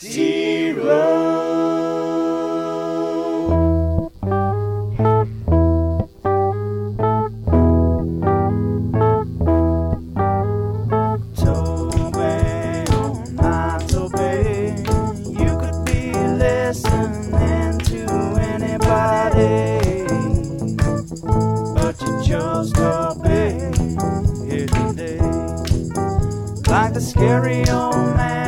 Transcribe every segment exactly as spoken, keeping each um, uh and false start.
zero. Tope or not tope, you could be listening to anybody, but you chose tope here today, like the scary old man.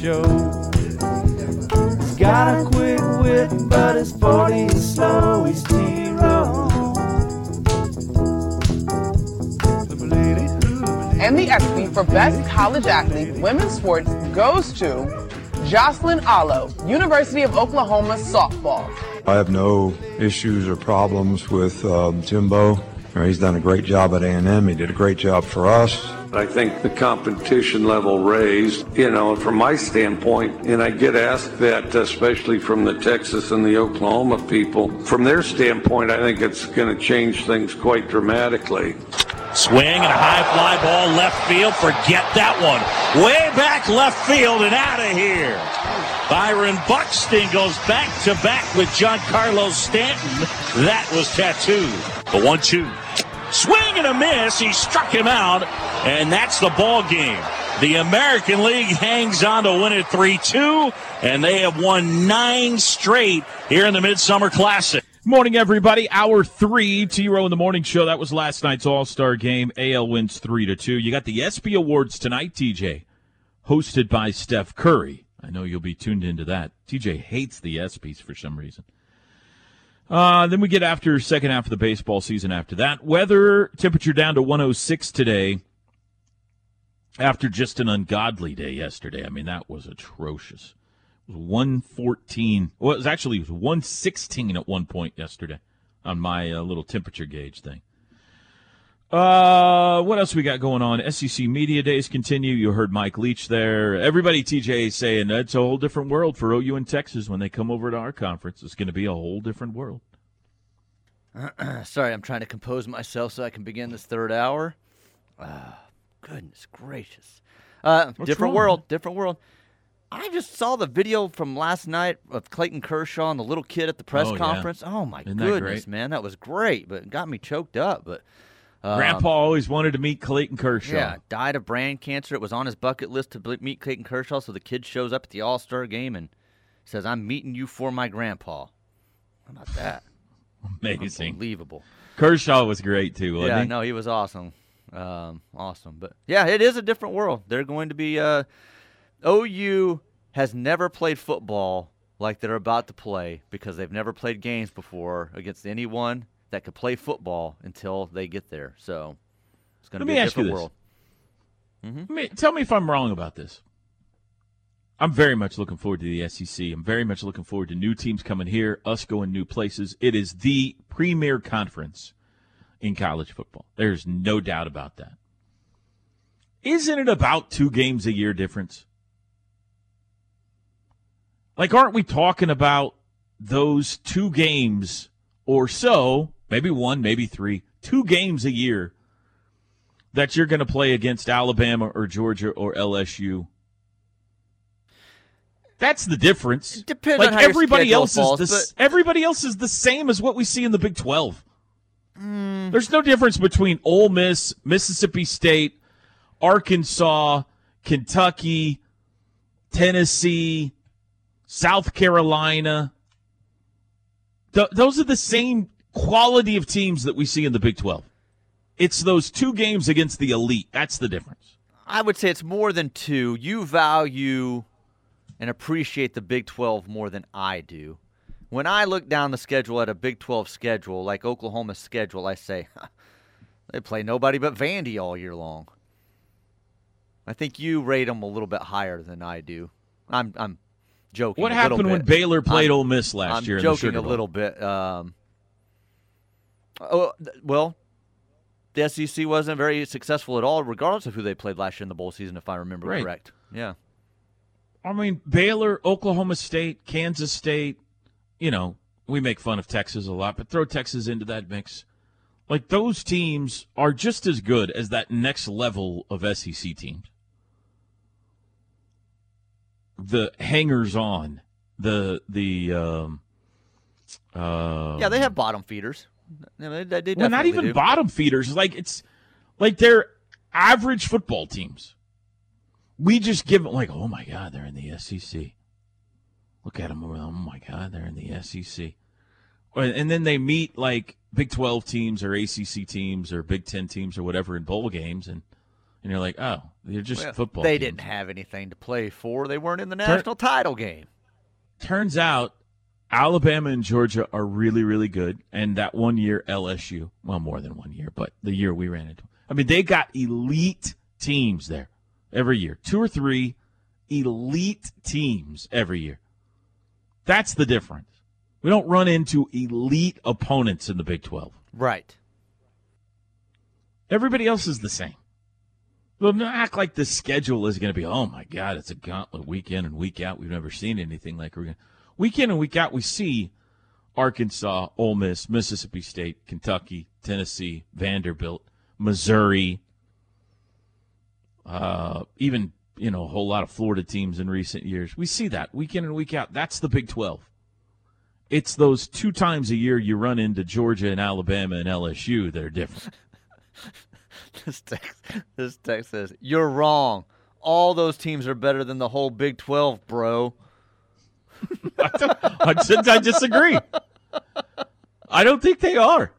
He's got a quick wit, but his body is slow. He's zero. And the Emmy for Best College Athlete Women's Sports goes to Jocelyn Allo, University of Oklahoma softball. I have no issues or problems with um, Jimbo. He's done a great job at A and M. He did a great job for us. I think the competition level raised, you know, from my standpoint, and I get asked that, especially from the Texas and the Oklahoma people. From their standpoint, I think it's going to change things quite dramatically. Swing and a high fly ball left field. Forget that one. Way back left field and out of here. Byron Buxton goes back to back with Giancarlo Stanton. That was tattooed. The one two. Swing and a miss. He struck him out, and that's the ball game. The American League hangs on to win it three two, and they have won nine straight here in the Midsummer Classic. Morning, everybody. Hour three, T-Row in the Morning Show. That was last night's All-Star game. A L wins three to two. You got the E S P Y Awards tonight, T J, hosted by Steph Curry. I know you'll be tuned into that. T J hates the E S P Ys for some reason. Uh, then we get after second half of the baseball season after that. Weather, temperature down to one oh six today after just an ungodly day yesterday. I mean, that was atrocious. It was one fourteen. Well, it was actually it was one sixteen at one point yesterday on my uh, little temperature gauge thing. Uh, what else we got going on? S E C Media Days continue. You heard Mike Leach there. Everybody, T J, is saying it's a whole different world for O U and Texas when they come over to our conference. It's going to be a whole different world. Sorry, I'm trying to compose myself so I can begin this third hour. Uh, goodness gracious. Uh, different world, different world. I just saw the video from last night of Clayton Kershaw and the little kid at the press oh, conference. Yeah. Oh, my Isn't goodness, that man. That was great, but it got me choked up, but... Um, Grandpa always wanted to meet Clayton Kershaw. Yeah, died of brain cancer. It was on his bucket list to meet Clayton Kershaw, so the kid shows up at the All-Star game and says, I'm meeting you for my grandpa. How about that? Amazing. Unbelievable. Kershaw was great, too, wasn't yeah, he? Yeah, no, he was awesome. Um, awesome. But, yeah, it is a different world. They're going to be uh, – O U has never played football like they're about to play because they've never played games before against anyone that could play football until they get there. So it's going to be a different world. Mm-hmm. Let me, tell me if I'm wrong about this. I'm very much looking forward to the S E C. I'm very much looking forward to new teams coming here, us going new places. It is the premier conference in college football. There's no doubt about that. Isn't it about two games a year difference? Like, aren't we talking about those two games or so? Maybe one, maybe three, two games a year that you're going to play against Alabama or Georgia or L S U. That's the difference. It depends like on how everybody your else falls, is the, but... everybody else is the same as what we see in the Big twelve. Mm. There's no difference between Ole Miss, Mississippi State, Arkansas, Kentucky, Tennessee, South Carolina. Th- those are the same quality of teams that we see in the Big twelve. It's those two games against the elite. That's the difference. I would say it's more than two. You value and appreciate the Big twelve more than I do. When I look down the schedule at a Big twelve schedule, like Oklahoma's schedule, I say, they play nobody but Vandy all year long. I think you rate them a little bit higher than I do. I'm I'm joking. What happened when Baylor played I'm, Ole Miss last I'm year? I'm joking in the Sugar Bowl. A little bit. Um, Oh, well, The S E C wasn't very successful at all, regardless of who they played last year in the bowl season, if I remember right. correct. Yeah. I mean, Baylor, Oklahoma State, Kansas State, you know, we make fun of Texas a lot, but throw Texas into that mix. Like, those teams are just as good as that next level of S E C teams. The hangers-on, the the um, uh, yeah, they have bottom feeders. They, they, they well, not even do. bottom feeders. Like it's like they're average football teams. We just give it like, oh my God, they're in the S E C. Look at them over there. Oh my God, they're in the S E C. And then they meet like Big twelve teams or A C C teams or Big ten teams or whatever in bowl games, and. And you're like, oh, you're just well, football. They teams. Didn't have anything to play for. They weren't in the national Tur- title game. Turns out Alabama and Georgia are really, really good. And that one year L S U, well, more than one year, but the year we ran into them. I mean, they got elite teams there every year. Two or three elite teams every year. That's the difference. We don't run into elite opponents in the Big twelve. Right. Everybody else is the same. Well, not act like the schedule is going to be, oh, my God, it's a gauntlet week in and week out. We've never seen anything like we're going to. Week in and week out, we see Arkansas, Ole Miss, Mississippi State, Kentucky, Tennessee, Vanderbilt, Missouri, uh, even, you know, a whole lot of Florida teams in recent years. We see that week in and week out. That's the Big twelve. It's those two times a year you run into Georgia and Alabama and L S U that are different. This text, this text says, you're wrong. All those teams are better than the whole Big twelve, bro. I, don't, I, just, I disagree. I don't think they are.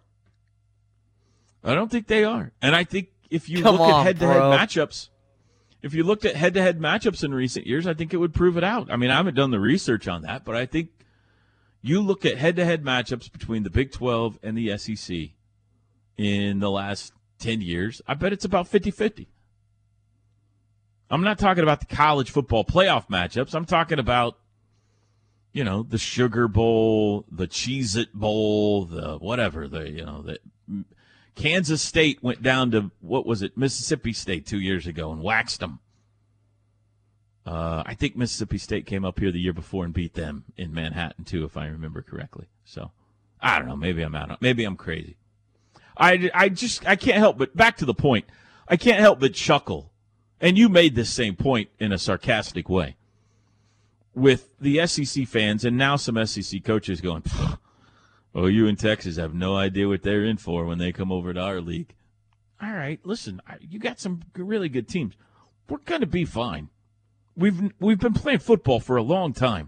I don't think they are. And I think if you Come look on, at head-to-head bro. matchups, if you looked at head-to-head matchups in recent years, I think it would prove it out. I mean, I haven't done the research on that, but I think you look at head-to-head matchups between the Big twelve and the S E C in the last ten years, I bet it's about fifty-fifty. I'm not talking about the college football playoff matchups. I'm talking about, you know, the Sugar Bowl, the Cheez-It Bowl, the whatever. The you know, the Kansas State went down to, what was it, Mississippi State two years ago and waxed them. Uh, I think Mississippi State came up here the year before and beat them in Manhattan, too, if I remember correctly. So, I don't know. Maybe I'm out. Maybe I'm crazy. I, I just, I can't help but, back to the point, I can't help but chuckle, and you made this same point in a sarcastic way, with the S E C fans and now some S E C coaches going, oh, you in Texas have no idea what they're in for when they come over to our league. All right, listen, you got some really good teams. We're going to be fine. We've, we've been playing football for a long time.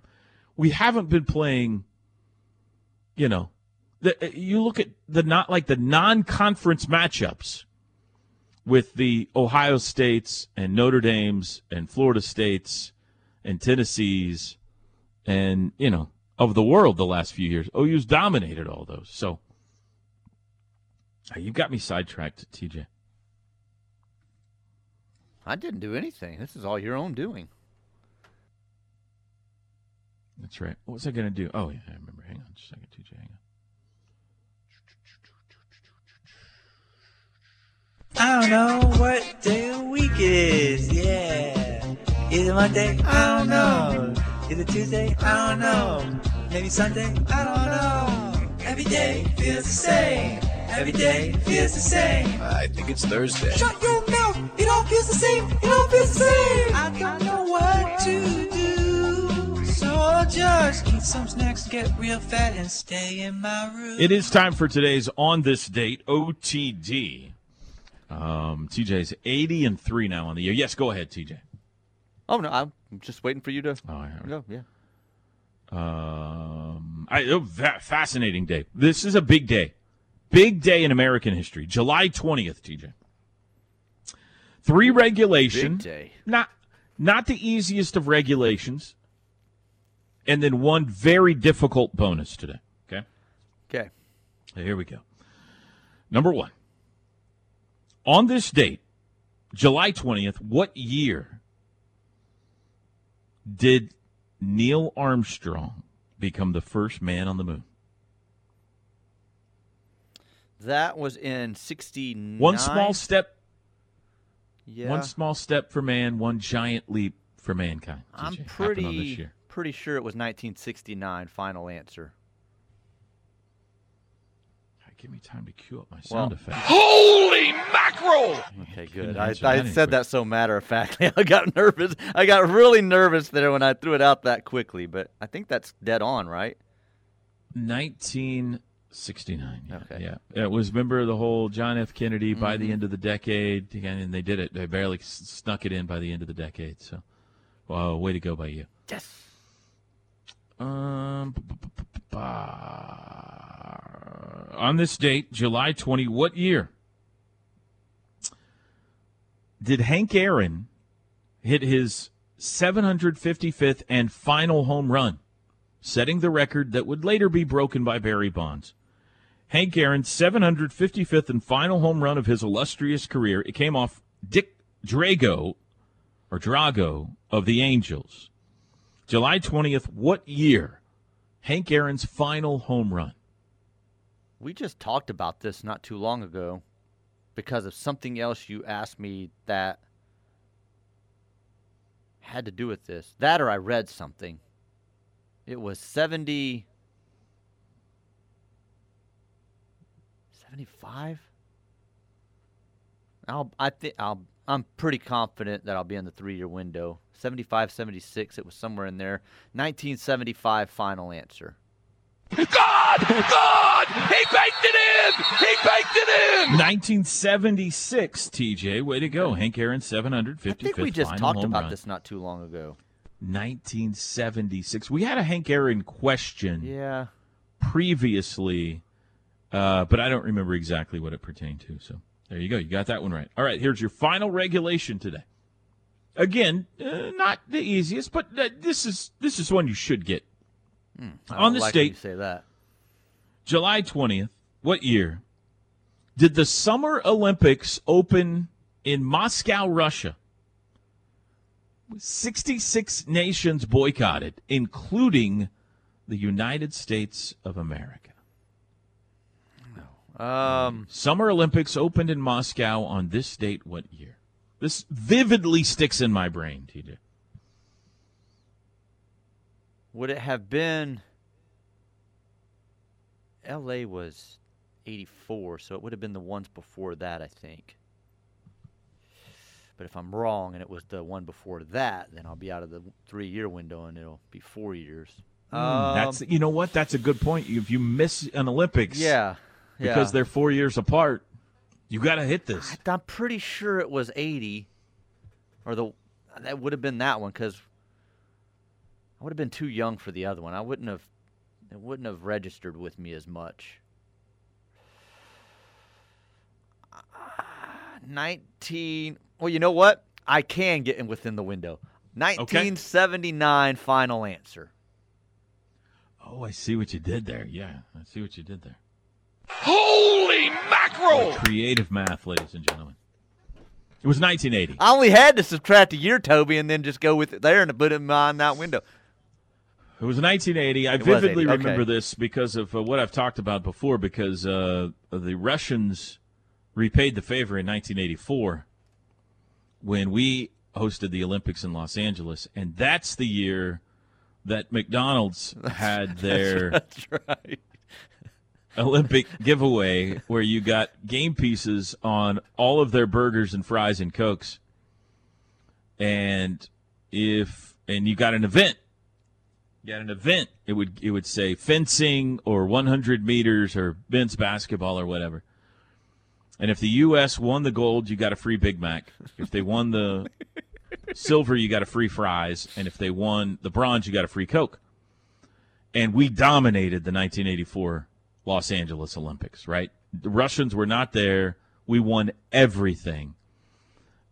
We haven't been playing, you know, The, you look at the not like the non-conference matchups with the Ohio States and Notre Dames and Florida States and Tennessees and, you know, of the world the last few years. O U's dominated all those. So you've got me sidetracked, T J. I didn't do anything. This is all your own doing. That's right. What was I going to do? Oh, yeah, I remember. Hang on just a second, T J. Hang on. I don't know what day of the week it is, yeah. Is it Monday? I don't know. Is it Tuesday? I don't know. Maybe Sunday? I don't know. Every day feels the same. Every day feels the same. I think it's Thursday. Shut your mouth. It all feels the same. It all feels the same. I don't know what to do. So I'll just eat some snacks, get real fat, and stay in my room. It is time for today's On This Date, O T D. Um, T J's eighty and three now on the year. Yes, go ahead, T J. Oh no, I'm just waiting for you to. Oh, I go. Yeah. Um, I oh, fascinating day. This is a big day, big day in American history. July twentieth, T J. Three regulation. Big day. Not, not the easiest of regulations. And then one very difficult bonus today. Okay. Okay. Here we go. Number one. On this date, July twentieth, what year did Neil Armstrong become the first man on the moon? That was in sixty-nine. One small step. Yeah. One small step for man, one giant leap for mankind. I'm pretty pretty sure it was nineteen sixty-nine, final answer. Give me time to cue up my sound well, effects. Holy mackerel! Okay, good. I, I said that so matter-of-factly. I got nervous. I got really nervous there when I threw it out that quickly, but I think that's dead on, right? nineteen sixty-nine. Yeah, okay. Yeah. It was, remember, the whole John F. Kennedy by mm-hmm. the end of the decade, and they did it. They barely snuck it in by the end of the decade. So, wow, way to go by you. Yes. Um. On this date, July twentieth, what year did Hank Aaron hit his seven hundred fifty-fifth and final home run, setting the record that would later be broken by Barry Bonds? Hank Aaron's seven hundred fifty-fifth and final home run of his illustrious career, it came off Dick Drago, or Drago, of the Angels. July twentieth, what year? Hank Aaron's final home run. We just talked about this not too long ago because of something else you asked me that had to do with this. That or I read something. It was seventy... seventy-five? I'll, I th- I'll, I'm pretty confident that I'll be in the three-year window. seventy-five, seventy-six, it was somewhere in there. nineteen seventy-five, final answer. God! God! He baked it in! He baked it in! nineteen seventy-six, T J. Way to go. Hank Aaron, seven hundred fifty-fifth. I think we just talked about this not too long ago. nineteen seventy-six. We had a Hank Aaron question yeah. previously, uh, but I don't remember exactly what it pertained to. So there you go. You got that one right. All right, here's your final regulation today. Again, uh, not the easiest, but uh, this is this is one you should get. Hmm, on this date, say that. July twentieth, what year did the Summer Olympics open in Moscow, Russia? sixty-six nations boycotted, including the United States of America. No. Um, Summer Olympics opened in Moscow on this date, what year? This vividly sticks in my brain, T J. Would it have been – L A was eighty-four, so it would have been the ones before that, I think. But if I'm wrong and it was the one before that, then I'll be out of the three-year window and it'll be four years. Mm, um, that's you know what? That's a good point. If you miss an Olympics yeah, because yeah. they're four years apart, you got to hit this. I, I'm pretty sure it was eighty, or the that would have been that one because – I would have been too young for the other one. I wouldn't have it wouldn't have registered with me as much. nineteen Well, you know what? I can get in within the window. nineteen seventy-nine, okay. Final answer. Oh, I see what you did there. Yeah, I see what you did there. Holy mackerel! Creative math, ladies and gentlemen. It was nineteen eighty. I only had to subtract a year, Toby, and then just go with it there and put it in my that window. It was nineteen eighty. I it vividly okay. remember this because of uh, what I've talked about before, because uh, the Russians repaid the favor in nineteen eighty-four when we hosted the Olympics in Los Angeles, and that's the year that McDonald's that's, had their that's right. Olympic giveaway where you got game pieces on all of their burgers and fries and Cokes. And if and you got an event. You got an event. It would it would say fencing or one hundred meters or men's basketball or whatever. And if the U S won the gold, you got a free Big Mac. If they won the silver, you got a free fries. And if they won the bronze, you got a free Coke. And we dominated the nineteen eighty-four Los Angeles Olympics, right? The Russians were not there. We won everything.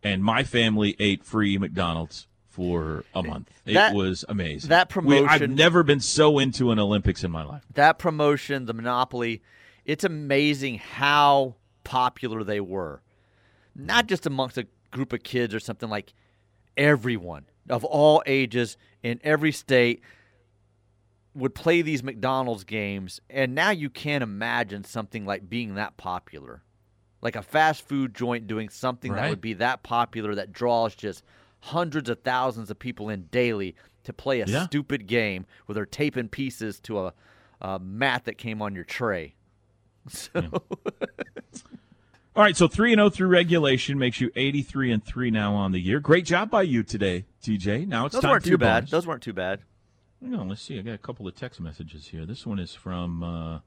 And my family ate free McDonald's for a month. It that, was amazing. That promotion. We, I've never been so into an Olympics in my life. That promotion, the monopoly, it's amazing how popular they were. Not just amongst a group of kids or something, like everyone of all ages in every state. would play these McDonald's games, and now you can't imagine something like being that popular. Like a fast food joint doing something right. that would be that popular that draws just hundreds of thousands of people in daily to play a yeah. stupid game where they're taping pieces to a, a mat that came on your tray. So, yeah. All right, so three and oh through regulation makes you eighty-three and three now on the year. Great job by you today, T J. Now it's Those time weren't for too your bad. Bonus. Those weren't too bad. Hang on, let's see. I got a couple of text messages here. This one is from uh,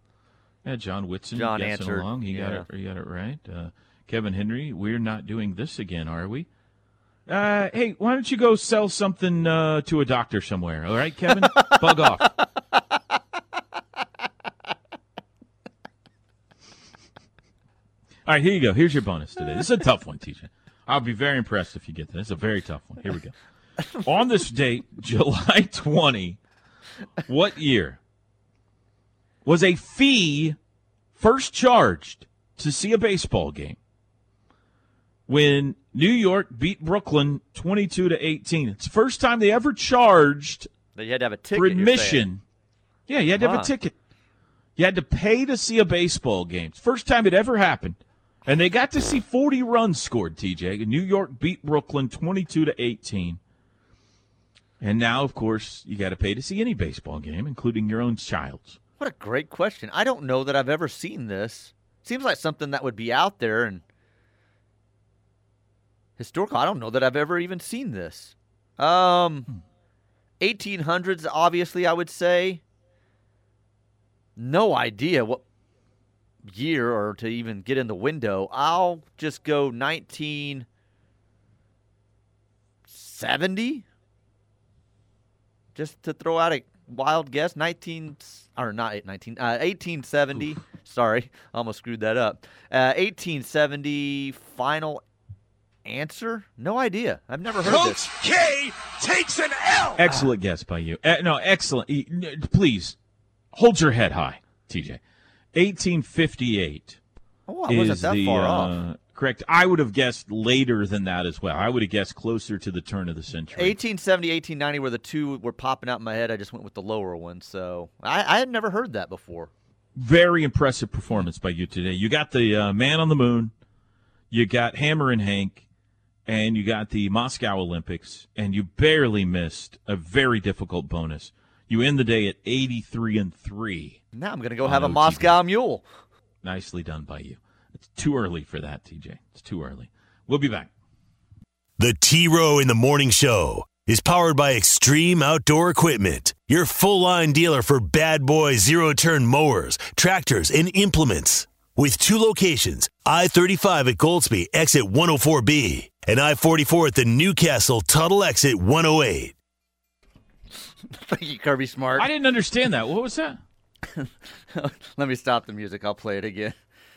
yeah, John Whitson. John answered. Along. He, yeah. got it, he got it right. Uh, Kevin Henry, we're not doing this again, are we? Uh, hey, why don't you go sell something uh, to a doctor somewhere? All right, Kevin? Bug off. All right, here you go. Here's your bonus today. This is a tough one, T J. I'll be very impressed if you get this. It's a very tough one. Here we go. On this date, July twentieth, what year was a fee first charged to see a baseball game when New York beat Brooklyn twenty-two to eighteen? It's the first time they ever charged you had to have a ticket, for admission. Yeah, you had to huh. have a ticket. You had to pay to see a baseball game. It's the first time it ever happened. And they got to see forty runs scored, T J. New York beat Brooklyn twenty-two to eighteen. And now, of course, you got to pay to see any baseball game, including your own child's. What a great question. I don't know that I've ever seen this. Seems like something that would be out there and historical. I don't know that I've ever even seen this. Um, eighteen hundreds, obviously, I would say. No idea what year or to even get in the window. I'll just go nineteen seventy. Just to throw out a wild guess, nineteen or not nineteen, uh, eighteen seventy. Oof. Sorry, almost screwed that up. Uh, eighteen seventy. Final answer? No idea. I've never heard Coach this. Coach K takes an L. Excellent guess by you. Uh, no, excellent. Please hold your head high, T J. eighteen fifty-eight. Oh, I wasn't that the, far uh, off. Correct. I would have guessed later than that as well. I would have guessed closer to the turn of the century. eighteen seventy, eighteen ninety were the two were popping out in my head. I just went with the lower one. So I, I had never heard that before. Very impressive performance by you today. You got the uh, Man on the Moon. You got Hammer and Hank. And you got the Moscow Olympics. And you barely missed a very difficult bonus. You end the day at eighty-three and three. Now I'm going to go have a O T B. Moscow Mule. Nicely done by you. It's too early for that, T J. It's too early. We'll be back. The T-Row in the Morning Show is powered by Extreme Outdoor Equipment, your full-line dealer for Bad Boy zero-turn mowers, tractors, and implements. With two locations, I thirty-five at Goldsby, exit one oh four B, and I forty-four at the Newcastle Tuttle, exit one oh eight. Thank you, Kirby Smart. I didn't understand that. What was that? Let me stop the music. I'll play it again.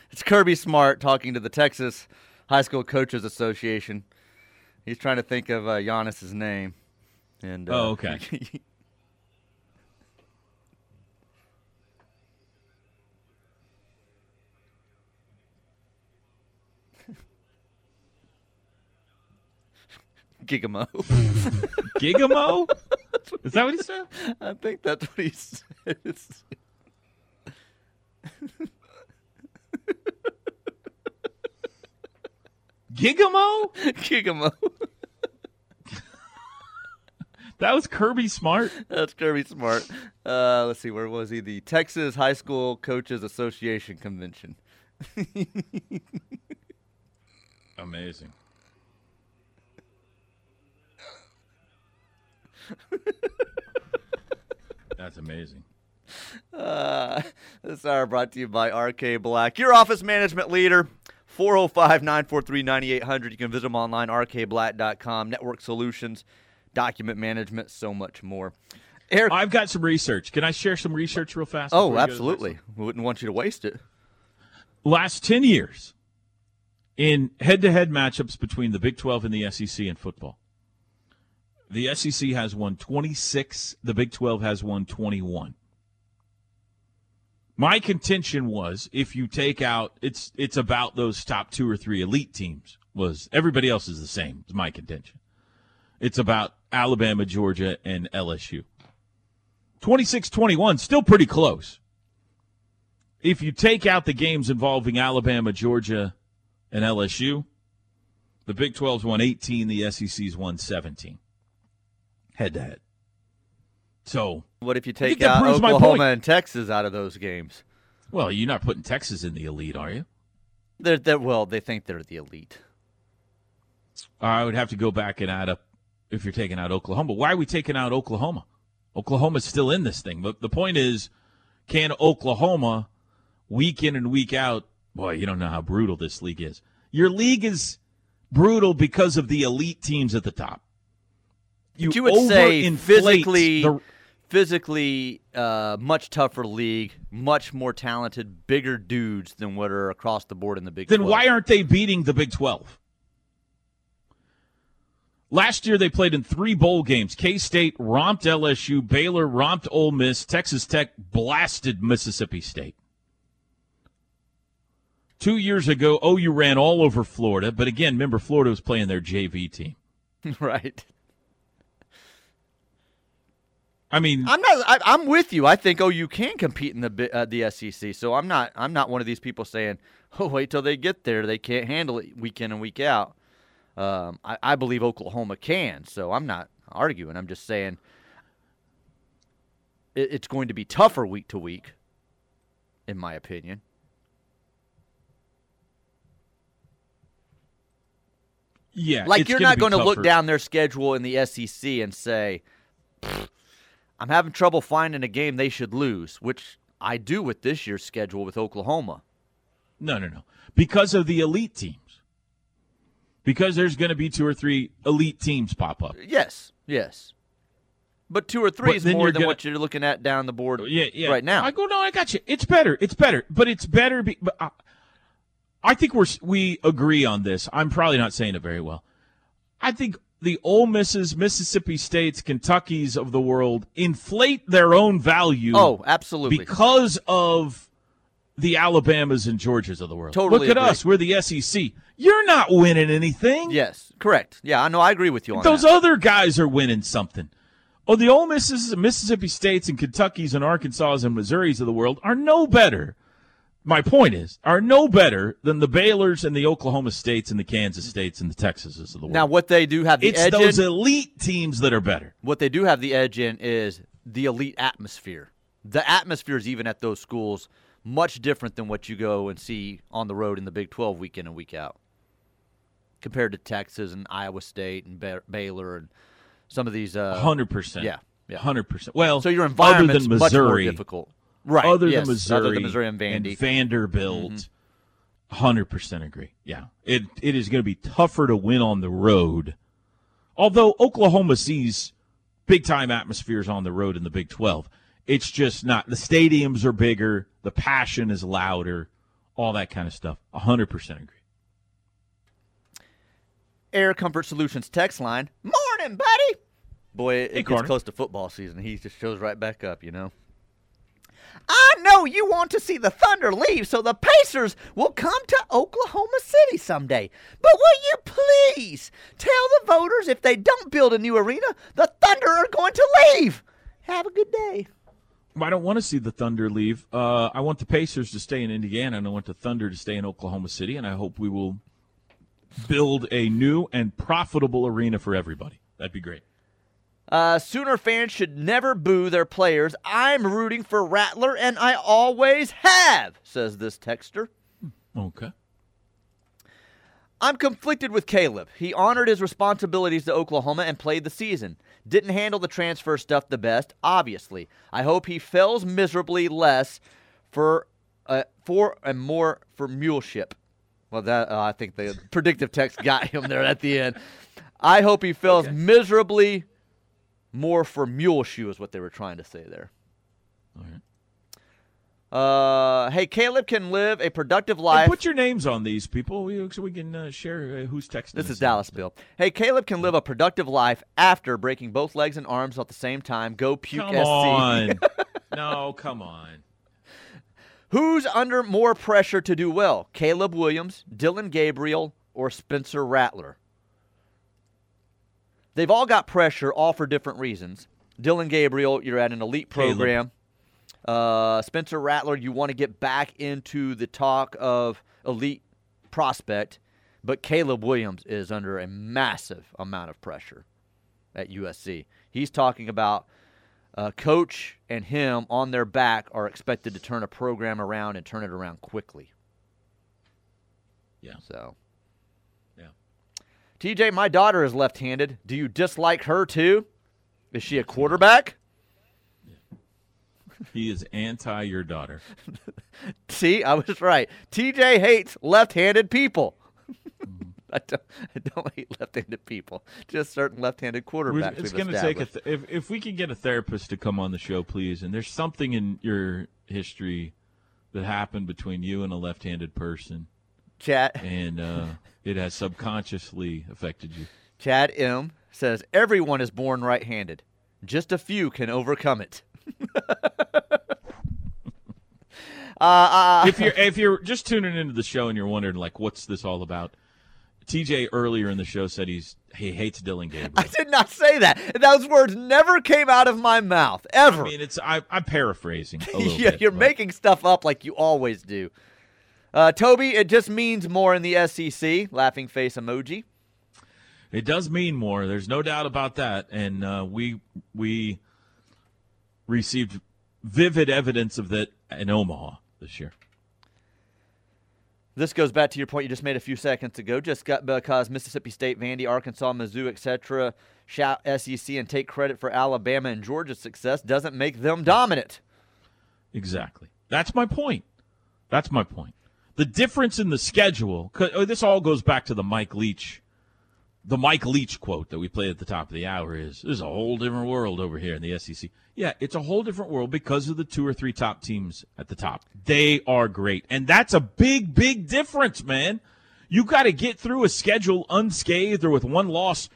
It's Kirby Smart talking to the Texas High School Coaches Association. He's trying to think of uh, Giannis's name. And uh, oh, okay. Gigamo. Gigamo? Is that what he said? I think that's what he said. Gigamo? Gigamo. That was Kirby Smart? That's Kirby Smart. Uh, let's see, where was he? The Texas High School Coaches Association Convention. Amazing. That's amazing. Uh, this hour brought to you by R K Black, your office management leader. four oh five, nine four three, nine eight hundred. You can visit them online, r k black dot com. Network solutions, document management, so much more. Eric, I've got some research. Can I share some research real fast? Oh, absolutely. We wouldn't want you to waste it. Last ten years in head-to-head matchups between the Big twelve and the S E C in football. The S E C has won twenty-six. The Big twelve has won twenty-one. My contention was, if you take out, it's it's about those top two or three elite teams. Was everybody else is the same? Is my contention. It's about Alabama, Georgia, and L S U. twenty-six twenty-one, still pretty close. If you take out the games involving Alabama, Georgia, and L S U, the Big twelve's won eighteen, the S E C's won seventeen. Head-to-head. So, what if you take out Oklahoma and Texas out of those games? Well, you're not putting Texas in the elite, are you? They're, they're, well, they think they're the elite. I would have to go back and add up if you're taking out Oklahoma. Why are we taking out Oklahoma? Oklahoma's still in this thing. But the point is, can Oklahoma, week in and week out, boy, you don't know how brutal this league is. Your league is brutal because of the elite teams at the top. You, you would say physically, the... physically uh, much tougher league, much more talented, bigger dudes than what are across the board in the Big twelve. Then why aren't they beating the Big twelve? Last year, they played in three bowl games. K-State romped L S U, Baylor romped Ole Miss, Texas Tech blasted Mississippi State. Two years ago, O U ran all over Florida, but again, remember, Florida was playing their J V team. Right. I mean, I'm not. I, I'm with you. I think O U can compete in the uh, the S E C. So I'm not. I'm not one of these people saying, "Oh, wait till they get there. They can't handle it week in and week out." Um, I, I believe Oklahoma can. So I'm not arguing. I'm just saying it, it's going to be tougher week to week, in my opinion. Yeah, like you're not going to look down their schedule in the S E C and say, I'm having trouble finding a game they should lose, which I do with this year's schedule with Oklahoma. No, no, no. Because of the elite teams. Because there's going to be two or three elite teams pop up. Yes, yes. But two or three but is more than gonna, what you're looking at down the board yeah, yeah. right now. I go, no, I got you. It's better. It's better. But it's better. Be, but I, I think we're, we agree on this. I'm probably not saying it very well. I think the Ole Misses, Mississippi States, Kentuckys of the world inflate their own value. Oh, absolutely. Because of the Alabamas and Georgias of the world. Totally Look at agree. us. We're the S E C. You're not winning anything. Yes, correct. Yeah, I know. I agree with you on Those that. Those other guys are winning something. Oh, the Ole Misses, Mississippi States, and Kentuckys and Arkansas and Missouris of the world are no better. My point is, are no better than the Baylors and the Oklahoma States and the Kansas States and the Texases of the world. Now, what they do have the it's edge in. It's those elite teams that are better. What they do have the edge in is the elite atmosphere. The atmosphere is even at those schools much different than what you go and see on the road in the Big twelve week in and week out compared to Texas and Iowa State and ba- Baylor and some of these. Uh, one hundred percent. Yeah, yeah. one hundred percent. Well, so your environment's other than Missouri, much more difficult. Right. Other yes. than Missouri, other than Missouri and, Vandy. and Vanderbilt, mm-hmm. one hundred percent agree. Yeah, it it is going to be tougher to win on the road. Although Oklahoma sees big time atmospheres on the road in the Big twelve, it's just not. The stadiums are bigger, the passion is louder, all that kind of stuff. one hundred percent agree. Air Comfort Solutions text line. Morning, buddy. Boy, it, hey, it gets close to football season. He just shows right back up, you know. I know you want to see the Thunder leave so the Pacers will come to Oklahoma City someday. But will you please tell the voters if they don't build a new arena, the Thunder are going to leave? Have a good day. I don't want to see the Thunder leave. Uh, I want the Pacers to stay in Indiana, and I want the Thunder to stay in Oklahoma City, and I hope we will build a new and profitable arena for everybody. That'd be great. Uh, Sooner fans should never boo their players. I'm rooting for Rattler, and I always have, says this texter. Okay. I'm conflicted with Caleb. He honored his responsibilities to Oklahoma and played the season. Didn't handle the transfer stuff the best, obviously. I hope he fails miserably less for uh, for and more for muleship. Well, that uh, I think the predictive text got him there at the end. I hope he fails okay. miserably More for mule shoe is what they were trying to say there. All right. Uh, hey, Caleb can live a productive life. Hey, put your names on these people we, so we can uh, share uh, who's texting. This is Dallas Bill. Hey, Caleb can live a productive life after breaking both legs and arms at the same time. Go puke come S C. Come on. No, come on. Who's under more pressure to do well? Caleb Williams, Dillon Gabriel, or Spencer Rattler? They've all got pressure, all for different reasons. Dillon Gabriel, you're at an elite program. Uh, Spencer Rattler, you want to get back into the talk of elite prospect, but Caleb Williams is under a massive amount of pressure at U S C. He's talking about uh, coach and him on their back are expected to turn a program around and turn it around quickly. Yeah. So. Yeah. T J, my daughter is left-handed. Do you dislike her too? Is she a quarterback? Yeah. He is anti your daughter. See, I was right. T J hates left-handed people. Mm-hmm. I, don't, I don't hate left-handed people. Just certain left-handed quarterbacks. It's going to take a th- if if we can get a therapist to come on the show, please. And there's something in your history that happened between you and a left-handed person. Chat. And uh, it has subconsciously affected you. Chad M. says, everyone is born right-handed. Just a few can overcome it. uh, uh, if you're if you're just tuning into the show and you're wondering, like, what's this all about? T J earlier in the show said he's he hates Dillon Gabriel. I did not say that. Those words never came out of my mouth, ever. I mean, it's I, I'm paraphrasing a little yeah, bit. You're but. making stuff up like you always do. Uh, Toby, it just means more in the S E C. Laughing face emoji. It does mean more. There's no doubt about that. And uh, we we received vivid evidence of that in Omaha this year. This goes back to your point you just made a few seconds ago. Just got, because Mississippi State, Vandy, Arkansas, Mizzou, et cetera, shout S E C and take credit for Alabama and Georgia's success doesn't make them dominant. Exactly. That's my point. That's my point. The difference in the schedule, this all goes back to the Mike Leach The Mike Leach quote that we played at the top of the hour is, there's a whole different world over here in the S E C. Yeah, it's a whole different world because of the two or three top teams at the top. They are great. And that's a big, big difference, man. You got to get through a schedule unscathed or with one loss,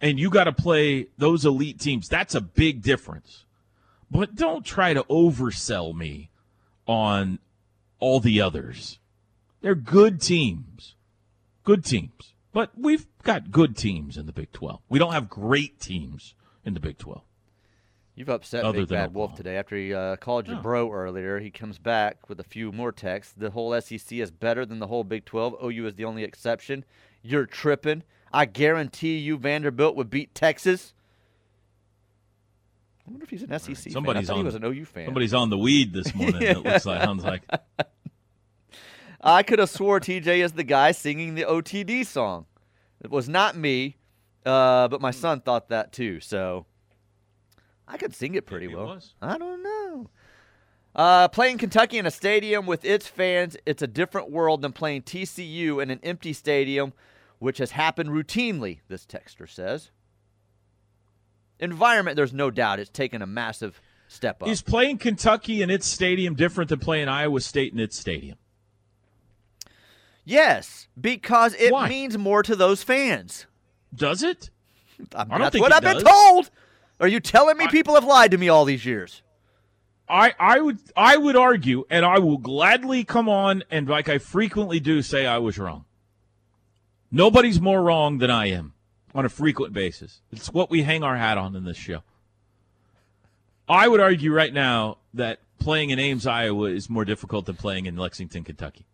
and you got to play those elite teams. That's a big difference. But don't try to oversell me on all the others. They're good teams. Good teams. But we've got good teams in the Big twelve. We don't have great teams in the Big twelve. You've upset Other Big Bad Wolf today. After he uh, called you yeah. bro earlier, he comes back with a few more texts. The whole S E C is better than the whole Big twelve. O U is the only exception. You're tripping. I guarantee you Vanderbilt would beat Texas. I wonder if he's an All S E C right. Somebody's fan. I thought he was an O U fan. Somebody's on the weed this morning, it looks like. Sounds like. I could have swore T J is the guy singing the O T D song. It was not me, uh, but my son thought that too. So I could sing it pretty Maybe well. It was. I don't know. Uh, playing Kentucky in a stadium with its fans, it's a different world than playing T C U in an empty stadium, which has happened routinely, this texter says. Environment, there's no doubt it's taken a massive step up. Is playing Kentucky in its stadium different than playing Iowa State in its stadium? Yes, because it Why? means more to those fans. Does it? I don't That's think what it I've does. been told. Are you telling me I, people have lied to me all these years? I, I would I would argue, and I will gladly come on and, like I frequently do, say I was wrong. Nobody's more wrong than I am on a frequent basis. It's what we hang our hat on in this show. I would argue right now that playing in Ames, Iowa is more difficult than playing in Lexington, Kentucky.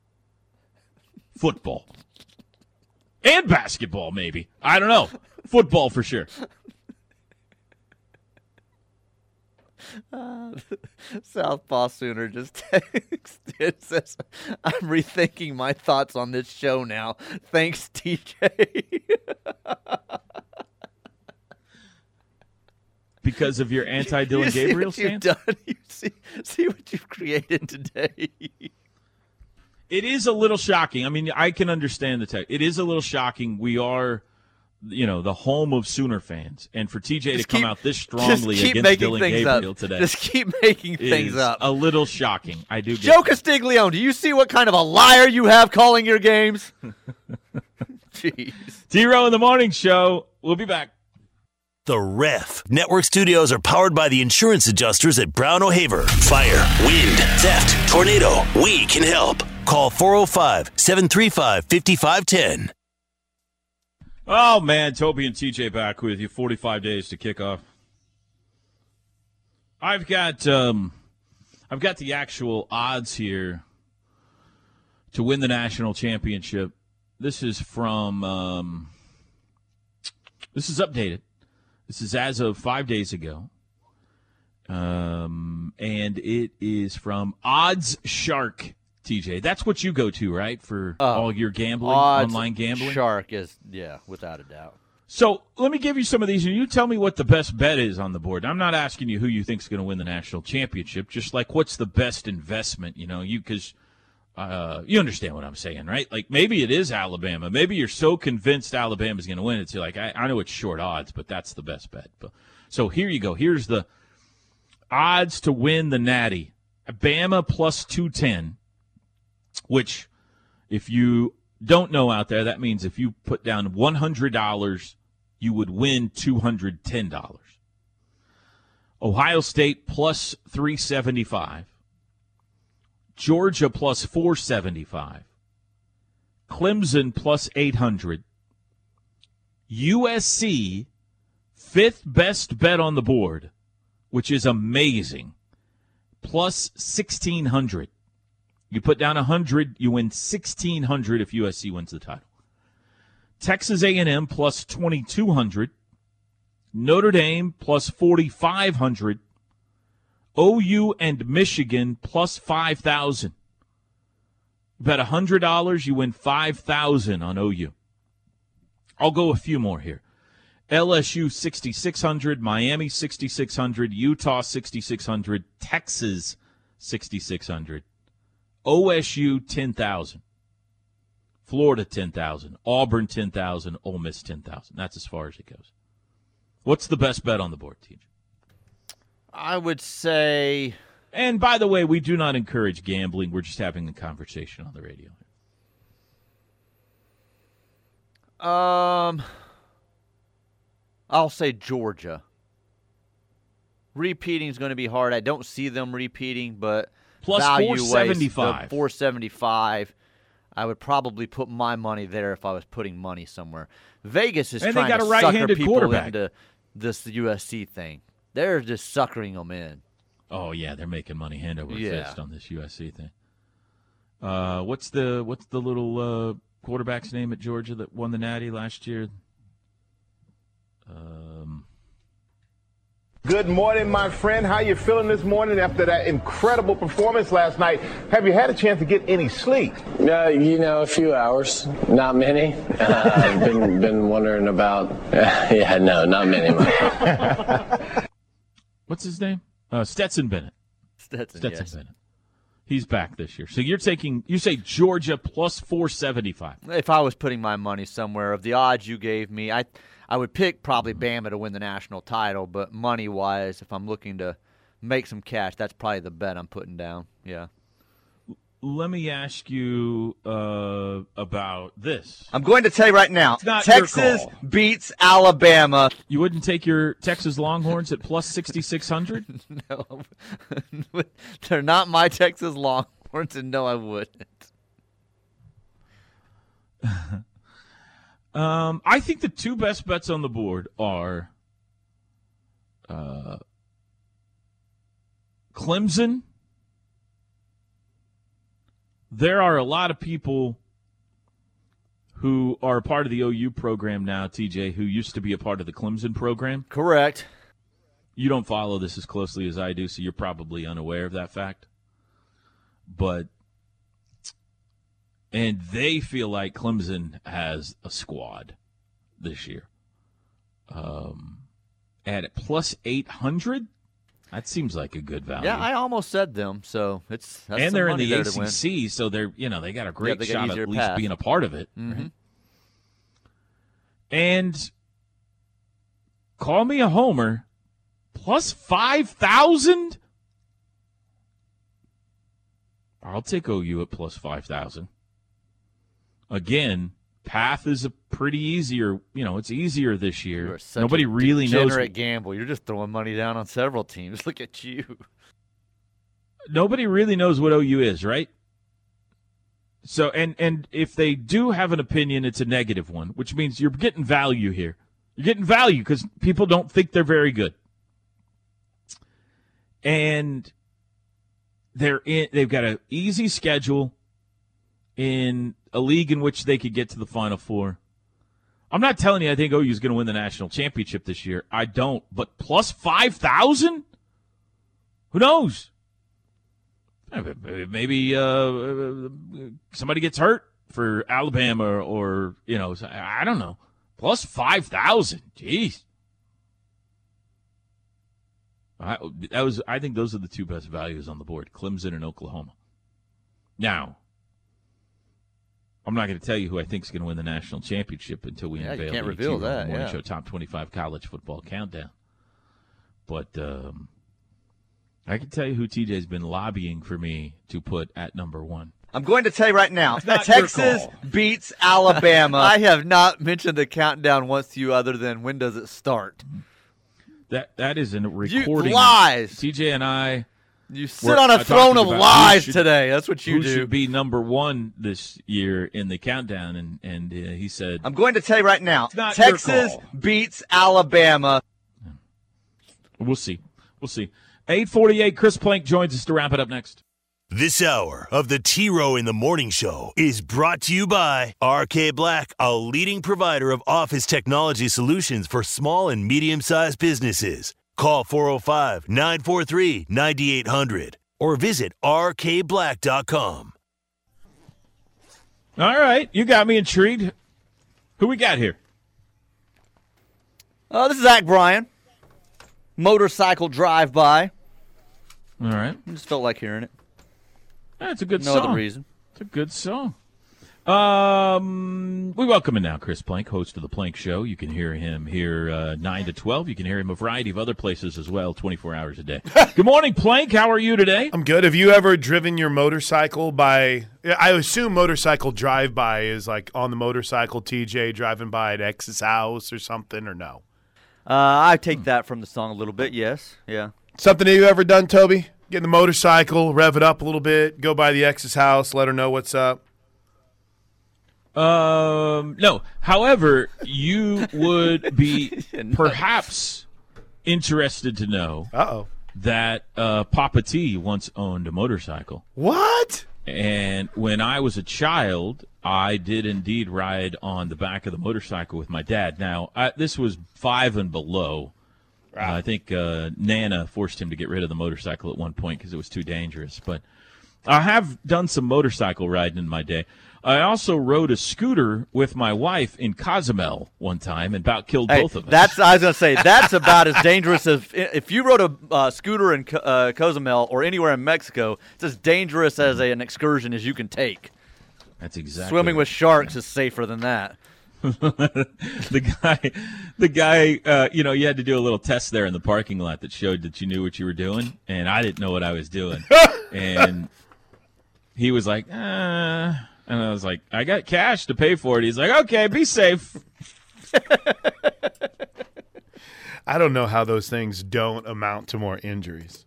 Football. And basketball, maybe. I don't know. Football for sure. Uh, Southpaw Sooner just texted, says, I'm rethinking my thoughts on this show now. Thanks, T J. Because of your anti-Dillon Gabriel stance? You see, see what you've created today. It is a little shocking. I mean, I can understand the tech. It is a little shocking. We are, you know, the home of Sooner fans. And for T J just to come keep, out this strongly against Dillon Gabriel up. today. Just keep making things up. A little shocking. I do get Joe Castiglione, do you see what kind of a liar you have calling your games? Jeez. T-Row in the Morning Show. We'll be back. The Ref. Network studios are powered by the insurance adjusters at Brown O'Haver. Fire, wind, theft, tornado. We can help. Call four oh five, seven three five, five five one oh. Oh, man. Toby and T J back with you. forty-five days to kick off. I've got um, I've got the actual odds here to win the national championship. This is from um, this is updated. This is as of five days ago, um, and it is from Odds Shark. T J, that's what you go to, right, for uh, all your gambling, online gambling? Shark is, yeah, without a doubt. So let me give you some of these, and you tell me what the best bet is on the board. I'm not asking you who you think is going to win the national championship, just like what's the best investment, you know, you because uh, you understand what I'm saying, right? Like maybe it is Alabama. Maybe you're so convinced Alabama's going to win, it's like, I, I know it's short odds, but that's the best bet. But, so here you go. Here's the odds to win the Natty. Bama plus two ten. Which, if you don't know out there, that means if you put down one hundred dollars, you would win two hundred ten dollars. Ohio State plus three seventy-five. Georgia plus four seventy-five. Clemson plus eight hundred. U S C, fifth best bet on the board, which is amazing, plus sixteen hundred. You put down one hundred, you win sixteen hundred if U S C wins the title. Texas A and M plus twenty-two hundred. Notre Dame plus forty-five hundred. O U and Michigan plus five thousand. You bet one hundred dollars, you win five thousand on O U. I'll go a few more here. L S U sixty-six hundred, Miami sixty-six hundred, Utah sixty-six hundred, Texas sixty-six hundred. O S U ten thousand, Florida ten thousand, Auburn ten thousand, Ole Miss ten thousand. That's as far as it goes. What's the best bet on the board, T J? I would say. And by the way, we do not encourage gambling. We're just having a conversation on the radio. Um, I'll say Georgia. Repeating is going to be hard. I don't see them repeating, but. Plus four seventy-five. four seventy-five. I would probably put my money there if I was putting money somewhere. Vegas is and trying got to a right-handed sucker people into this U S C thing. They're just suckering them in. Oh yeah, they're making money hand over yeah. fist on this U S C thing. Uh, what's the what's the little uh, quarterback's name at Georgia that won the Natty last year? Um. Good morning, my friend. How you feeling this morning after that incredible performance last night? Have you had a chance to get any sleep? Uh, you know, a few hours. Not many. Uh, I've been, been wondering about... Uh, yeah, no, not many. What's his name? Uh, Stetson Bennett. Stetson, Stetson yes. Bennett. He's back this year. So you're taking... You say Georgia plus four seventy-five. If I was putting my money somewhere, of the odds you gave me, I... I would pick probably Bama to win the national title, but money-wise, if I'm looking to make some cash, that's probably the bet I'm putting down. Yeah. Let me ask you uh, about this. I'm going to tell you right now, Texas beats Alabama. You wouldn't take your Texas Longhorns at plus sixty-six hundred? No. They're not my Texas Longhorns, and no, I wouldn't. Um, I think the two best bets on the board are uh, Clemson. There are a lot of people who are a part of the O U program now, T J, who used to be a part of the Clemson program. Correct. You don't follow this as closely as I do, so you're probably unaware of that fact. But... And they feel like Clemson has a squad this year. Um, at plus eight hundred, that seems like a good value. Yeah, I almost said them, so it's that's and they're in the A C C, so they're you know they got a great yeah, shot at at least being a part of it. Mm-hmm. Right? And call me a homer, plus five thousand. I'll take O U at plus five thousand. Again, path is a pretty easier, you know, it's easier this year. Nobody really knows. Degenerate gamble. You're just throwing money down on several teams. Look at you. Nobody really knows what O U is, right? So, and, and if they do have an opinion, it's a negative one, which means you're getting value here. You're getting value because people don't think they're very good. And they're in, they've got an easy schedule in a league in which they could get to the Final Four. I'm not telling you I think O U is going to win the national championship this year. I don't. But plus five thousand? Who knows? Maybe uh, somebody gets hurt for Alabama or, or, you know, I don't know. Plus five thousand. Jeez. I, that was, I think those are the two best values on the board, Clemson and Oklahoma. Now, I'm not going to tell you who I think is going to win the national championship until we yeah, unveil you can't reveal that, on the Morning yeah. Show Top twenty-five College Football Countdown. But um, I can tell you who T J's been lobbying for me to put at number one. I'm going to tell you right now, Texas beats Alabama. I have not mentioned the countdown once to you other than when does it start. That That is in recording. You, lies. T J and I. You sit were, on a I throne of lies should, today. That's what you who do. Who should be number one this year in the countdown? And, and uh, he said, I'm going to tell you right now, Texas beats Alabama. We'll see. We'll see. eight forty-eight, Chris Plank joins us to wrap it up next. This hour of the T-Row in the Morning Show is brought to you by R K Black, a leading provider of office technology solutions for small and medium-sized businesses. Call four oh five, nine four three, nine eight hundred or visit r k black dot com. All right, you got me intrigued. Who we got here? Uh, this is Zach Bryan. Motorcycle drive-by. All right. I just felt like hearing it. That's a good no song. No other reason. It's a good song. Um, we welcome in now Chris Plank, host of The Plank Show. You can hear him here uh, nine to twelve. You can hear him a variety of other places as well, twenty-four hours a day. Good morning, Plank. How are you today? I'm good. Have you ever driven your motorcycle by – I assume motorcycle drive-by is like on the motorcycle, T J, driving by at X's house or something, or no? Uh, I take hmm. that from the song a little bit, yes. Yeah. Something that you've ever done, Toby? Get in the motorcycle, rev it up a little bit, go by the X's house, let her know what's up. Um, no. However, you would be perhaps interested to know Uh-oh. that uh, Papa T once owned a motorcycle. What? And when I was a child, I did indeed ride on the back of the motorcycle with my dad. Now, I, this was five and below. Right. Uh, I think uh, Nana forced him to get rid of the motorcycle at one point because it was too dangerous. But I have done some motorcycle riding in my day. I also rode a scooter with my wife in Cozumel one time and about killed hey, both of us. That's I was going to say, that's about as dangerous as – if you rode a uh, scooter in uh, Cozumel or anywhere in Mexico, it's as dangerous as a, an excursion as you can take. That's exactly Swimming right. with sharks yeah. is safer than that. the guy, the guy, uh, you know, you had to do a little test there in the parking lot that showed that you knew what you were doing, and I didn't know what I was doing. And he was like, ah – and I was like, I got cash to pay for it. He's like, okay, be safe. I don't know how those things don't amount to more injuries.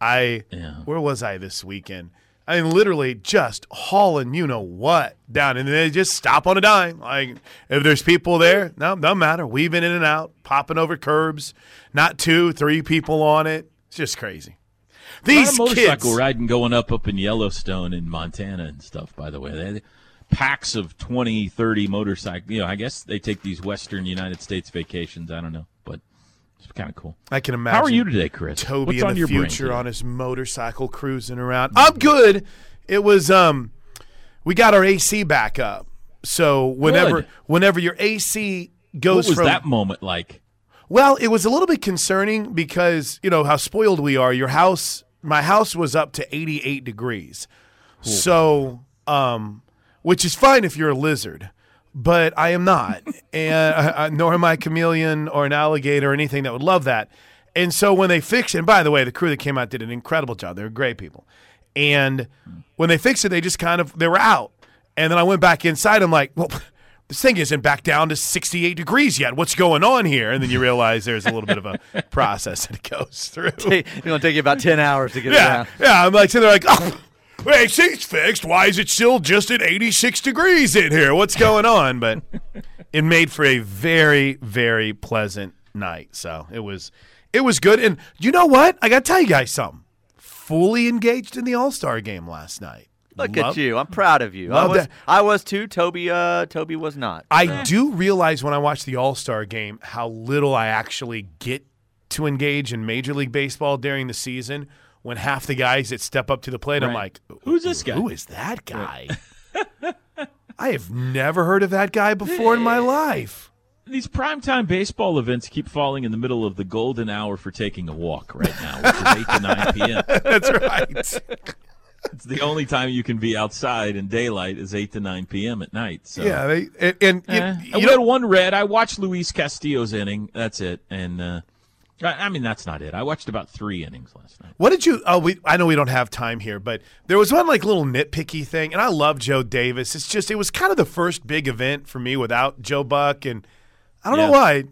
I, yeah. Where was I this weekend? I mean, literally just hauling you know what down. And they just stop on a dime. Like, if there's people there, no, doesn't matter. Weaving in and out, popping over curbs. Not two, three people on it. It's just crazy. These a lot of motorcycle kids. riding going up up in Yellowstone in Montana and stuff, by the way. They had packs of twenty, thirty motorcycles. You know, I guess they take these Western United States vacations. I don't know, but it's kind of cool. I can imagine. How are you today, Chris? Toby What's in on the your future on his motorcycle cruising around. I'm good. It was um, we got our A C back up. So whenever good. whenever your A C goes from – What was from, that moment like? Well, it was a little bit concerning because, you know, how spoiled we are. Your house, my house was up to eighty-eight degrees. Cool. So, um, which is fine if you're a lizard, but I am not. and I, I, nor am I a chameleon or an alligator or anything that would love that. And so when they fixed it, and by the way, the crew that came out did an incredible job. They were great people. And when they fixed it, they just kind of, they were out. And then I went back inside. I'm like, well, this thing isn't back down to sixty-eight degrees yet. What's going on here? And then you realize there's a little bit of a process that it goes through. It's going to take you about ten hours to get yeah, it down. Yeah, I'm like, so they're like, oh, wait, it's fixed. Why is it still just at eighty-six degrees in here? What's going on? But it made for a very, very pleasant night. So it was It was good. And you know what? I got to tell you guys something. Fully engaged in the All-Star game last night. Look love, at you. I'm proud of you. I was, I was too. Toby uh, Toby was not. So. I do realize when I watch the All-Star game how little I actually get to engage in Major League Baseball during the season when half the guys that step up to the plate, right. I'm like, who's this guy? Who is that guy? Right. I have never heard of that guy before in my life. These primetime baseball events keep falling in the middle of the golden hour for taking a walk right now, which is eight to nine p.m. That's right. It's the only time you can be outside in daylight is eight to nine p.m. at night. So. Yeah. They, and, and uh, you, you I know, had one red. I watched Luis Castillo's inning. That's it. And, uh, I mean, that's not it. I watched about three innings last night. What did you – oh, we, I know we don't have time here, but there was one, like, little nitpicky thing, and I love Joe Davis. It's just – it was kind of the first big event for me without Joe Buck, and I don't yeah. know why.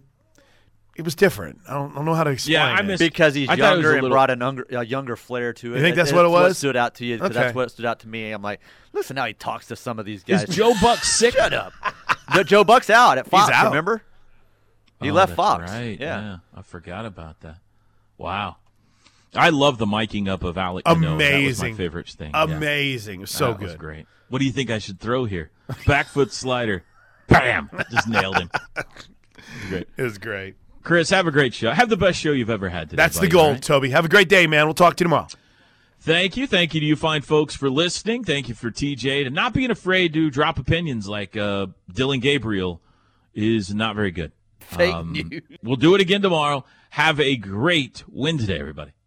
It was different. I don't, I don't know how to explain yeah, I missed, it. Because he's I younger and little... brought an unger, a younger flair to it. You think that's it, what it was? What stood out to you because okay. that's what stood out to me. I'm like, listen how he talks to some of these guys. Is Joe Buck sick? Shut up. Joe Buck's out at Fox, out. remember? He oh, left Fox. Right. Yeah. yeah. I forgot about that. Wow. I love the miking up of Alec. Amazing. That was my favorite thing. Amazing. Yeah. So that good. Was great. What do you think I should throw here? Back foot slider. Bam. Just nailed him. Great. It was great. Chris, have a great show. Have the best show you've ever had today. That's buddy, the goal, right? Toby. Have a great day, man. We'll talk to you tomorrow. Thank you. Thank you to you fine folks for listening. Thank you for T J to not being afraid to drop opinions like uh, Dillon Gabriel is not very good. Um, we'll do it again tomorrow. Have a great Wednesday, everybody.